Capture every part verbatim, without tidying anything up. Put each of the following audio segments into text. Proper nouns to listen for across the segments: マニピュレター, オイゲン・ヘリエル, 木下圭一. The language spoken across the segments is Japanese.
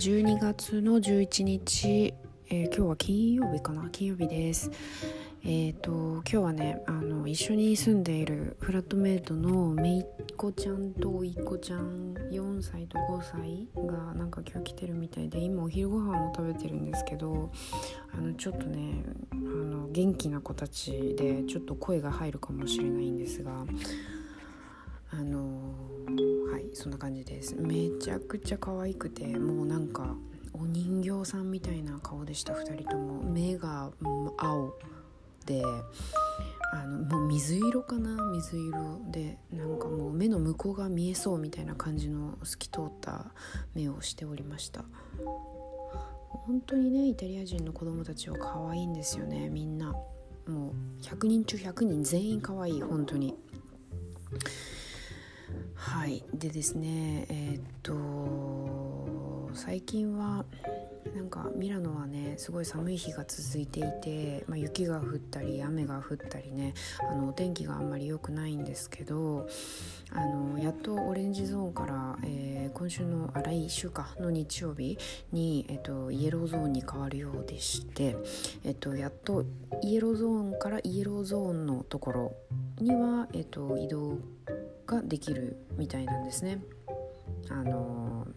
じゅうにがつのじゅういちにち、えー、今日は金曜日かな金曜日です、えー、と今日はねあの一緒に住んでいるフラットメイトのめいっ子ちゃんとおいっ子ちゃんよんさいとごさいがなんか今日来てるみたいで、今お昼ご飯を食べてるんですけど、あのちょっとねあの元気な子たちでちょっと声が入るかもしれないんですが、あのはいそんな感じです。めちゃくちゃ可愛くて、もうなんかお人形さんみたいな顔でした。ふたりとも目が青で、あのもう水色かな水色で、なんかもう目の向こうが見えそうみたいな感じの透き通った目をしておりました。本当にねイタリア人の子供たちは可愛いんですよね。みんなもうひゃくにん中ひゃくにん全員可愛い、本当に。はいでですねえー、っと最近はなんかミラノはねすごい寒い日が続いていて、まあ、雪が降ったり雨が降ったりね、あのお天気があんまり良くないんですけど、あのやっとオレンジゾーンから、えー、今週のあ来週かの日曜日に、えっと、イエローゾーンに変わるようでして、えっと、やっとイエローゾーンからイエローゾーンのところには、えっと、移動ができるみたいなんですね。あの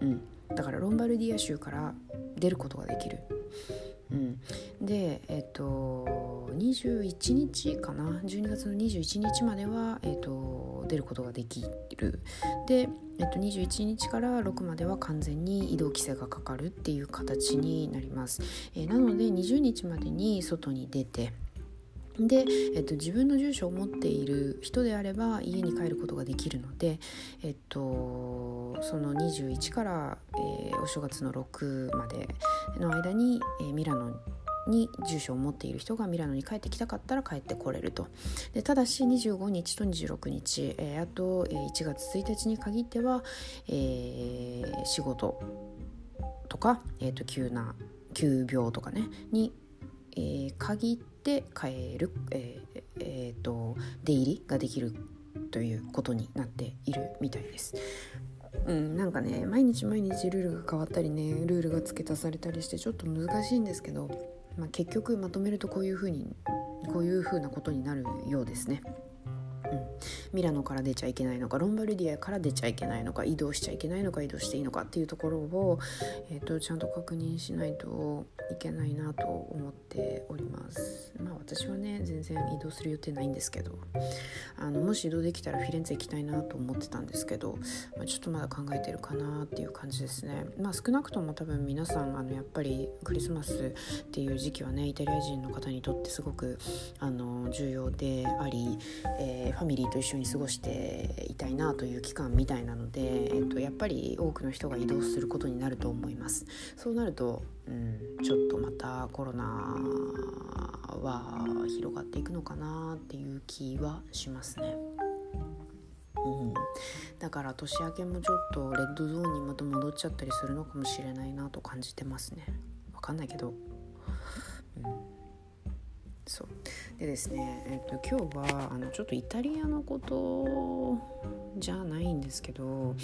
うんだからロンバルディア州から出ることができる、うん、で、えっと、にじゅういちにちかなじゅうにがつのにじゅういちにちまでは、えっと、出ることができる。で、えっと、にじゅういちにちからろくまでは完全に移動規制がかかるっていう形になります、えー、なのでにじゅうにちまでに外に出て、で、えっと、自分の住所を持っている人であれば家に帰ることができるので、えっと、そのにじゅういちから、えー、お正月のろくまでの間に、えー、ミラノに住所を持っている人がミラノに帰ってきたかったら帰ってこれると。でただしにじゅうごにちとにじゅうろくにち、えー、あといちがつついたちに限っては、えー、仕事とか、えー、と急な急病とかねに、えー、限ってで帰る、えーえー、と出入りができるということになっているみたいです、うん、なんかね毎日毎日ルールが変わったりねルールが付け足されたりしてちょっと難しいんですけど、まあ、結局まとめるとこういう風にこういう風なことになるようですね、うん、ミラノから出ちゃいけないのかロンバルディアから出ちゃいけないのか移動しちゃいけないのか移動していいのかっていうところを、えー、とちゃんと確認しないといけないなと思っております。まあ私はね全然移動する予定ないんですけど、あのもし移動できたらフィレンツェ行きたいなと思ってたんですけど、まあ、ちょっとまだ考えてるかなっていう感じですね。まあ少なくとも多分皆さんあのやっぱりクリスマスっていう時期はねイタリア人の方にとってすごくあの重要であり、えーファミリーと一緒に過ごしていたいなという期間みたいなので、えっと、やっぱり多くの人が移動することになると思います。そうなると、うん、ちょっとまたコロナは広がっていくのかなっていう気はしますね、うん、だから年明けもちょっとレッドゾーンにまた戻っちゃったりするのかもしれないなと感じてますね。わかんないけど、うんそうでですね、えっと、今日はあのちょっとイタリアのことじゃないんですけど、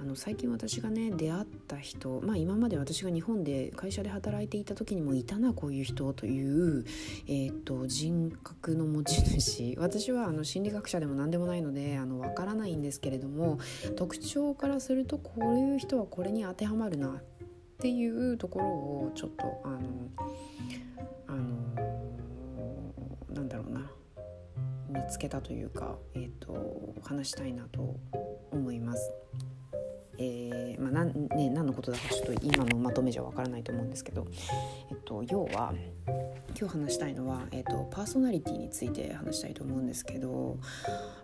あの最近私がね出会った人、まあ、今まで私が日本で会社で働いていた時にもいたなこういう人という、えっと、人格の持ち主、私はあの心理学者でも何でもないのであの分からないんですけれども、特徴からするとこういう人はこれに当てはまるなっていうところをちょっとあのあのなんだろうな見つけたというか、えーと、話したいなと思います。えーまあなんね、何のことだかちょっと今のまとめじゃわからないと思うんですけど、えっと、要は今日話したいのは、えっと、パーソナリティについて話したいと思うんですけど、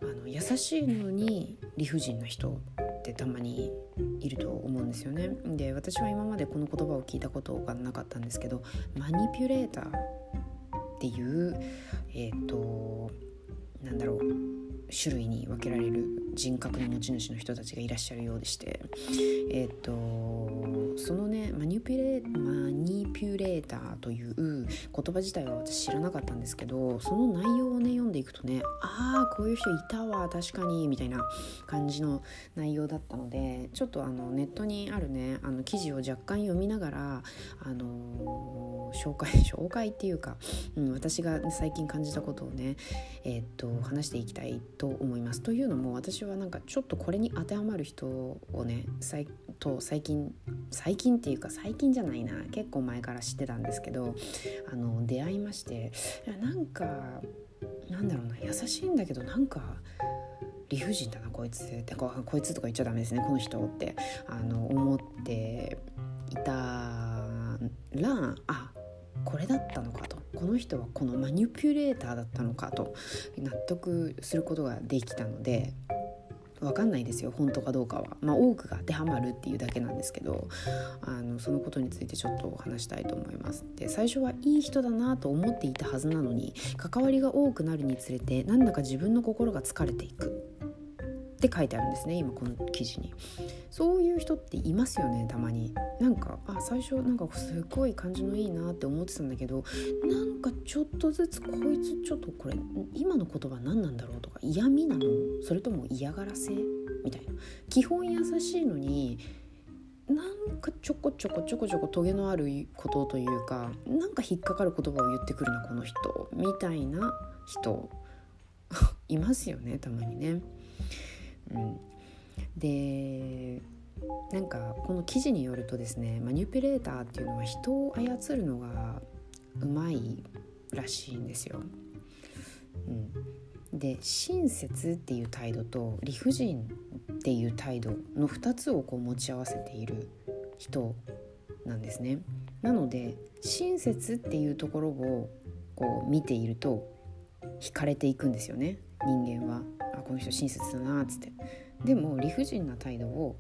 あの優しいのに理不尽な人ってたまにいると思うんですよね。で私は今までこの言葉を聞いたことがなかったんですけど、マニピュレーターっていう、えーと、なんだろう種類に分けられる人格の持ち主の人たちがいらっしゃるようでして、えー、っとそのねマニピュレー、マニピュレーターという言葉自体は私知らなかったんですけど、その内容をね読んでいくとね、ああこういう人いたわ確かにみたいな感じの内容だったので、ちょっとあのネットにあるねあの記事を若干読みながら、あのー、紹介紹介っていうか、うん、私が最近感じたことをね、えー、っと話していきたいと思います。というのも私私はなんかちょっとこれに当てはまる人をね最と最近最近っていうか最近じゃないな結構前から知ってたんですけど、あの出会いまして、なんかなんだろうな優しいんだけどなんか理不尽だなこいつって こ, こいつとか言っちゃダメですねこの人ってあの思っていたら、あこれだったのかと、この人はこのマニピュレーターだったのかと納得することができたので、分かんないですよ本当かどうかは、まあ、多くが当てはまるっていうだけなんですけど、あのそのことについてちょっとお話したいと思います。で、最初はいい人だなと思っていたはずなのに、関わりが多くなるにつれてなんだか自分の心が疲れていくって書いてあるんですね今この記事に。そういう人っていますよねたまに。なんかあ最初なんかすごい感じのいいなって思ってたんだけど、なんかちょっとずつこいつちょっとこれ今の言葉何なんだろうとか、嫌味なのそれとも嫌がらせみたいな。基本優しいのになんかちょこちょこちょこちょこトゲのあることというか、なんか引っかかる言葉を言ってくるなこの人みたいな人いますよねたまにね。うん、でなんかこの記事によるとですね、マニピュレーターっていうのは人を操るのがうまいらしいんですよ、うん、で親切っていう態度と理不尽っていう態度のふたつをこう持ち合わせている人なんですね。なので親切っていうところをこう見ていると惹かれていくんですよね人間は。この人親切だなっつって、でも理不尽な態度を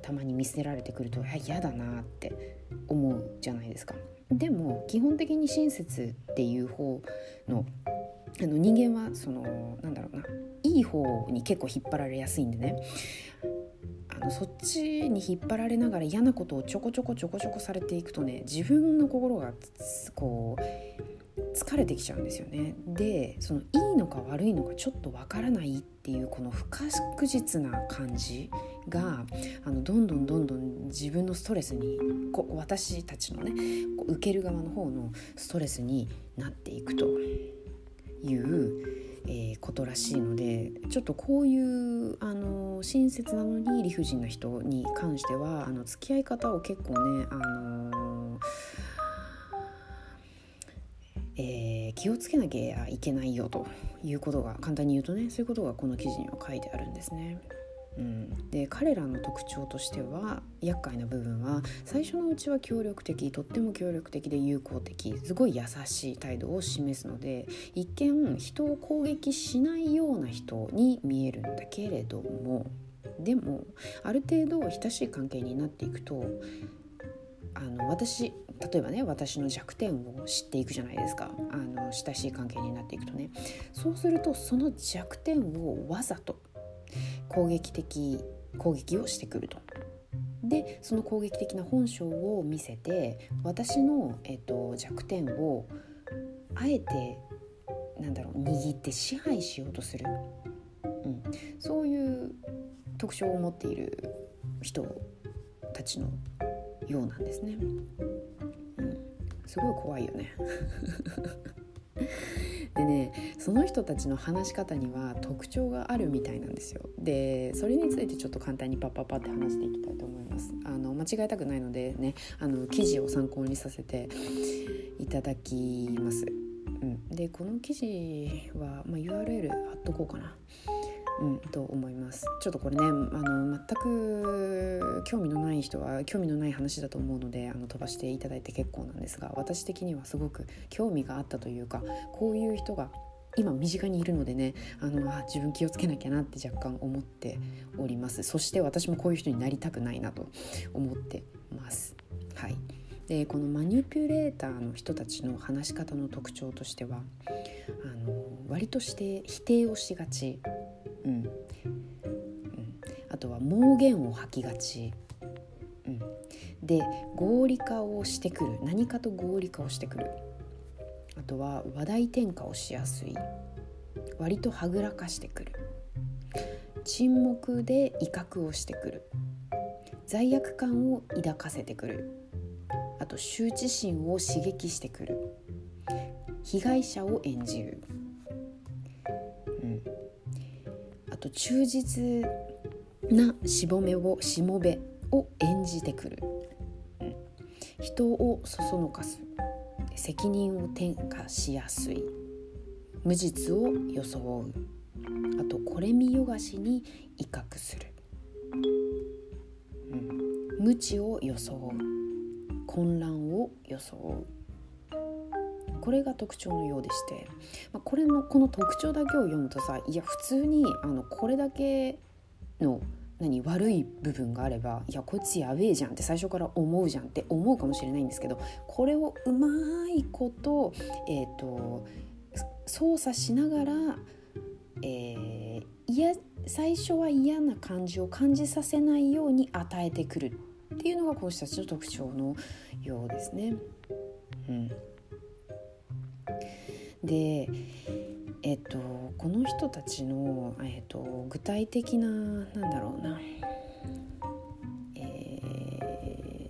たまに見せられてくると嫌だなって思うじゃないですか。でも基本的に親切っていう方 の, あの人間はそのなんだろうないい方に結構引っ張られやすいんでね、あのそっちに引っ張られながら嫌なことをちょこちょこちょこちょこされていくとね、自分の心がこう疲れてきちゃうんですよね。で、そのいいのか悪いのかちょっとわからないっていうこの不確実な感じがあのどんどんどんどん自分のストレスにこ私たちのねこう受ける側の方のストレスになっていくという、えー、ことらしいので、ちょっとこういうあの親切なのに理不尽な人に関してはあの付き合い方を結構ねあのえー、気をつけなきゃいけないよということが、簡単に言うとねそういうことがこの記事には書いてあるんですね、うん、で彼らの特徴としては厄介な部分は、最初のうちは協力的、とっても協力的で友好的、すごい優しい態度を示すので、一見人を攻撃しないような人に見えるんだけれども、でもある程度親しい関係になっていくと、あの私例えばね私の弱点を知っていくじゃないですか、あの親しい関係になっていくとね。そうするとその弱点をわざと攻撃的攻撃をしてくると。でその攻撃的な本性を見せて、私の、えっと、弱点をあえてなんだろう握って支配しようとする、うん、そういう特徴を持っている人たちのようなんですね、うん、すごい怖いよねでね、その人たちの話し方には特徴があるみたいなんですよ。でそれについてちょっと簡単にパッパッパって話していきたいと思います。あの間違えたくないのでね、あの記事を参考にさせていただきます、うん、でこの記事は、まあ、ユーアールエル 貼っとこうかな、うん、と思います。ちょっとこれねあの全く興味のない人は興味のない話だと思うのであの飛ばしていただいて結構なんですが、私的にはすごく興味があったというか、こういう人が今身近にいるのでね、あのあ自分気をつけなきゃなって若干思っております。そして私もこういう人になりたくないなと思ってます。はい。でこのマニピュレーターの人たちの話し方の特徴としては、あの割として否定をしがち、うん、あとは妄言を吐きがち、うん、で合理化をしてくる、何かと合理化をしてくる、あとは話題転換をしやすい、割とはぐらかしてくる、沈黙で威嚇をしてくる、罪悪感を抱かせてくる、あと羞恥心を刺激してくる、被害者を演じる、うん、あと忠実なしぼめをしもべを演じてくる、うん、人をそそのかす、責任を転嫁しやすい、無実を装う、あとこれ見よがしに威嚇する、うん、無知を装う、混乱を装う、これが特徴のようでして、まあ、これのこの特徴だけを読むとさ、いや普通にあのこれだけの何悪い部分があれば、いやこいつやべえじゃんって最初から思うじゃんって思うかもしれないんですけど、これをうまいこと、えーと操作しながら、えー、いや最初は嫌な感じを感じさせないように与えてくるっていうのがこうしたちの特徴のようですね、うん、で、えっと、この人たちの、えっと、具体的ななんだろうな、え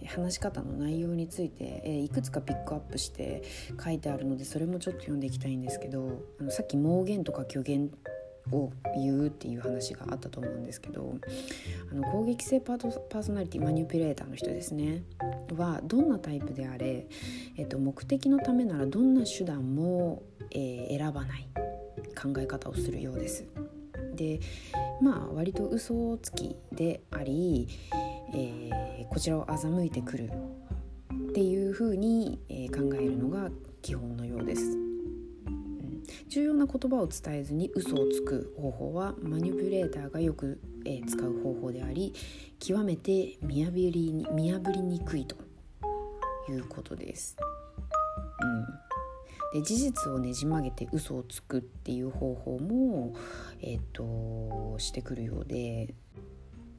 ー、話し方の内容について、えー、いくつかピックアップして書いてあるので、それもちょっと読んでいきたいんですけど、あのさっき妄言とか虚言を言うっていう話があったと思うんですけど、あの攻撃性パート、パーソナリティマニュピュレーターの人ですねは、どんなタイプであれ、えっと、目的のためならどんな手段も、えー、選ばない考え方をするようです。で、まあ割と嘘つきであり、えー、こちらを欺いてくるっていうふうに、えー、考えるのが基本のようです。重要な言葉を伝えずに嘘をつく方法はマニュピュレーターがよく、えー、使う方法であり、極めて見破りに、見破りにくいということです、うん、で事実をねじ曲げて嘘をつくっていう方法も、えー、っとしてくるようで、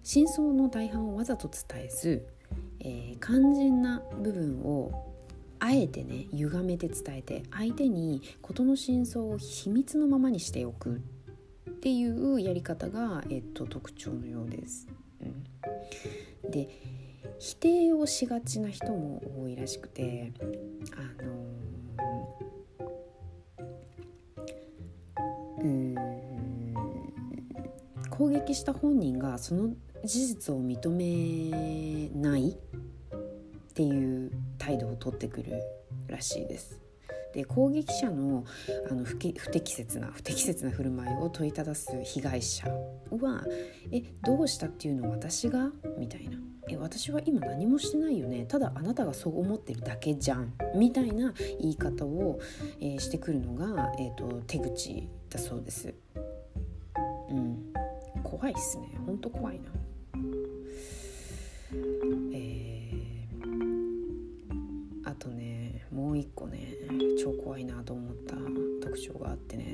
真相の大半をわざと伝えず、えー、肝心な部分をあえてね歪めて伝えて、相手に事の真相を秘密のままにしておくっていうやり方が、えっと、特徴のようです、うん、で否定をしがちな人も多いらしくて、あのー、うーん攻撃した本人がその事実を認めないっていう態度を取ってくるらしいです。で、攻撃者の、あの不適切な不適切な振る舞いを問いただす被害者は、えどうしたっていうの私がみたいな、え私は今何もしてないよね、ただあなたがそう思ってるだけじゃんみたいな言い方を、えー、してくるのが、えーと、手口だそうです。うん、怖いっすね。本当怖いな。もう一個ね超怖いなと思った特徴があってね、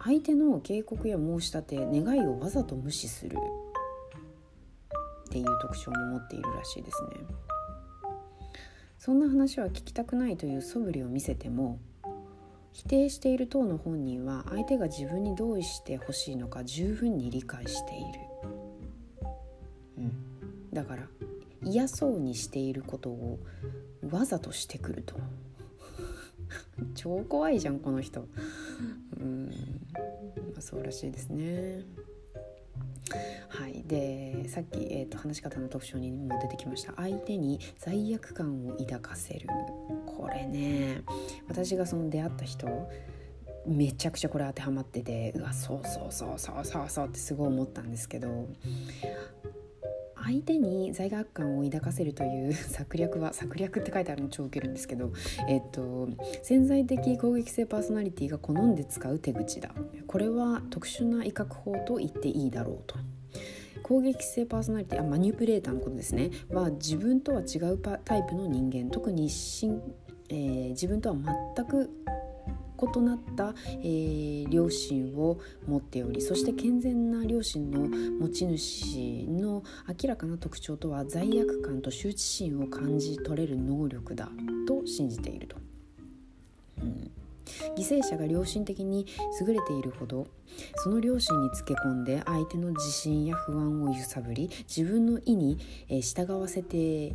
相手の警告や申し立て、願いをわざと無視するっていう特徴も持っているらしいですね。そんな話は聞きたくないという素振りを見せても、否定している当の本人は相手が自分に同意してほしいのか十分に理解している、うん、だから嫌そうにしていることをわざとしてくると超怖いじゃんこの人うーん、まあ、そうらしいですね。はい、でさっき、えーと、話し方の特徴にも出てきました、相手に罪悪感を抱かせる。これね、私がその出会った人めちゃくちゃこれ当てはまってて、うわそうそうそうそうそうそうってすごい思ったんですけど、相手に罪悪感を抱かせるという策略は、策略って書いてあるの超ウケるんですけど、えっと、潜在的攻撃性パーソナリティが好んで使う手口だ。これは特殊な威嚇法と言っていいだろうと。攻撃性パーソナリティ、あ、マニュピュレーターのことですね、は自分とは違うタイプの人間、特に、えー、自分とは全く異なった、えー、良心を持っており、そして健全な良心の持ち主の明らかな特徴とは罪悪感と羞恥心を感じ取れる能力だと信じていると。うん犠牲者が良心的に優れているほど、その良心につけ込んで相手の自信や不安を揺さぶり、自分の意に従わせて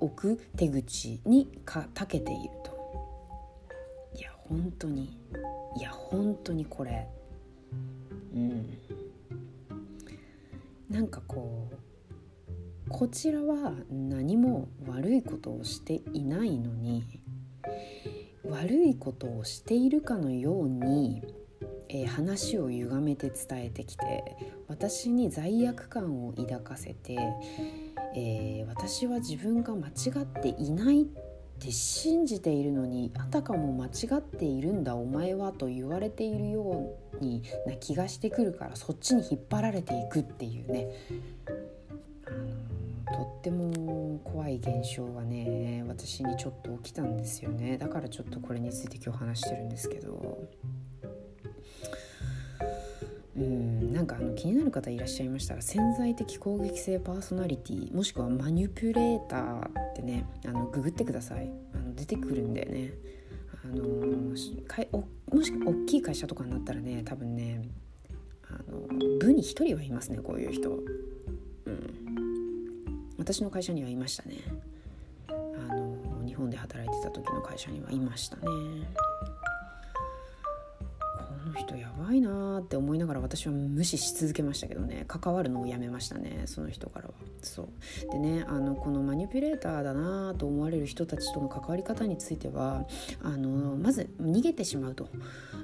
おく手口にか長けていると。いや本当にいや本当にこれ、うん、なんかこうこちらは何も悪いことをしていないのに。悪いことをしているかのように、えー、話を歪めて伝えてきて、私に罪悪感を抱かせて、えー、私は自分が間違っていないって信じているのに、あたかも間違っているんだお前はと言われているようにな気がしてくるから、そっちに引っ張られていくっていうね、とっても怖い現象がね、私にちょっと起きたんですよね。だからちょっとこれについて今日話してるんですけど、うんなんかあの気になる方いらっしゃいましたら、潜在的攻撃性パーソナリティ、もしくはマニピュレーターってね、あのググってください。あの出てくるんだよね。あのかいおもしくは大きい会社とかになったらね、多分ね、あの部に一人はいますね、こういう人。私の会社にはいましたね。あの日本で働いてた時の会社にはいましたね。この人やばいなって思いながら、私は無視し続けましたけどね、関わるのをやめましたね、その人からは。そうでね、あのこのマニピュレーターだなと思われる人たちとの関わり方については、あのまず逃げてしまうと、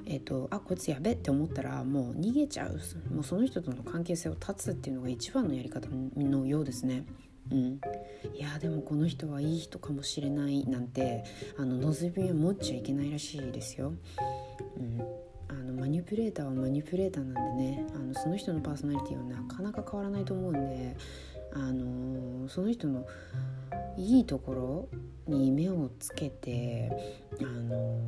えっと、あこいつやべって思ったらもう逃げちゃう、もうその人との関係性を断つっていうのが一番のやり方のようですね。うん、いやでもこの人はいい人かもしれないなんて、あの望みを持っちゃいけないらしいですよ、うん、あのマニュピュレーターはマニュピュレーターなんでね、あのその人のパーソナリティはなかなか変わらないと思うんで、あのー、その人のいいところに目をつけて、あのー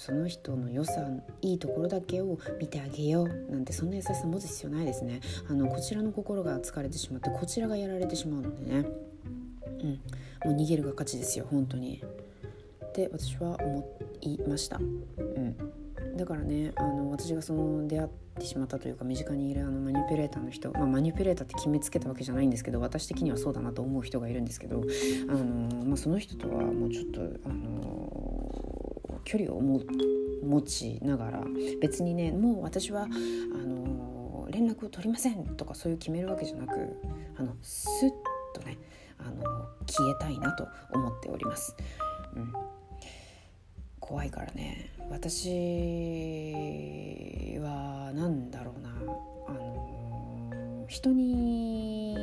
その人の良さ、いいところだけを見てあげようなんて、そんな優しさ持つ必要ないですね。あのこちらの心が疲れてしまって、こちらがやられてしまうのでね、うん、もう逃げるが勝ちですよ本当にって私は思いました、うん、だからね、あの私がその出会ってしまったというか、身近にいるあのマニピュレーターの人、まあ、マニピュレーターって決めつけたわけじゃないんですけど、私的にはそうだなと思う人がいるんですけど、あの、まあ、その人とはもうちょっとあの距離をも持ちながら、別にねもう私はあの連絡を取りませんとかそういう決めるわけじゃなく、あのスッとね、あの消えたいなと思っております、うん、怖いからね。私はなんだろうな、あの人に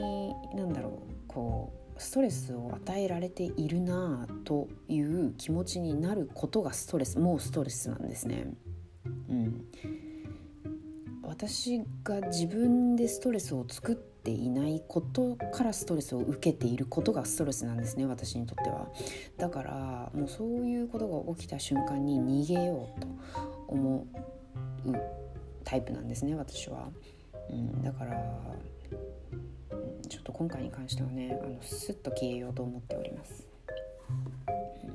なんだろうこうストレスを与えられているなという気持ちになることがストレス、もうストレスなんですね、うん、私が自分でストレスを作っていないことからストレスを受けていることがストレスなんですね、私にとっては。だからもうそういうことが起きた瞬間に逃げようと思うタイプなんですね、私は、うん、だからちょっと今回に関してはね、あのスッと消えようと思っております、うん、っ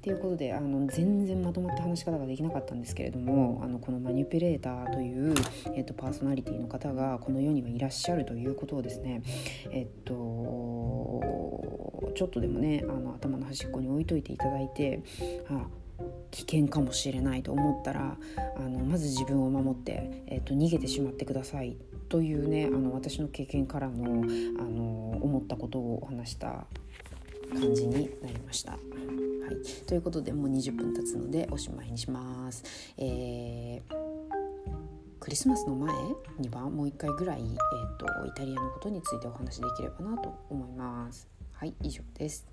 ていうことで、あの全然まとまった話し方ができなかったんですけれども、あのこのマニュピュレーターという、えっと、パーソナリティの方がこの世にはいらっしゃるということをですね、えっとちょっとでもね、あの頭の端っこに置いといていただいて、あ危険かもしれないと思ったら、あのまず自分を守って、えっと、逃げてしまってくださいというね、あの私の経験からの、あの思ったことを話した感じになりました、はい、ということでもうにじゅっぷん経つのでおしまいにします、えークリスマスの前にはもう一回ぐらい、えーと、イタリアのことについてお話できればなと思います。はい、以上です。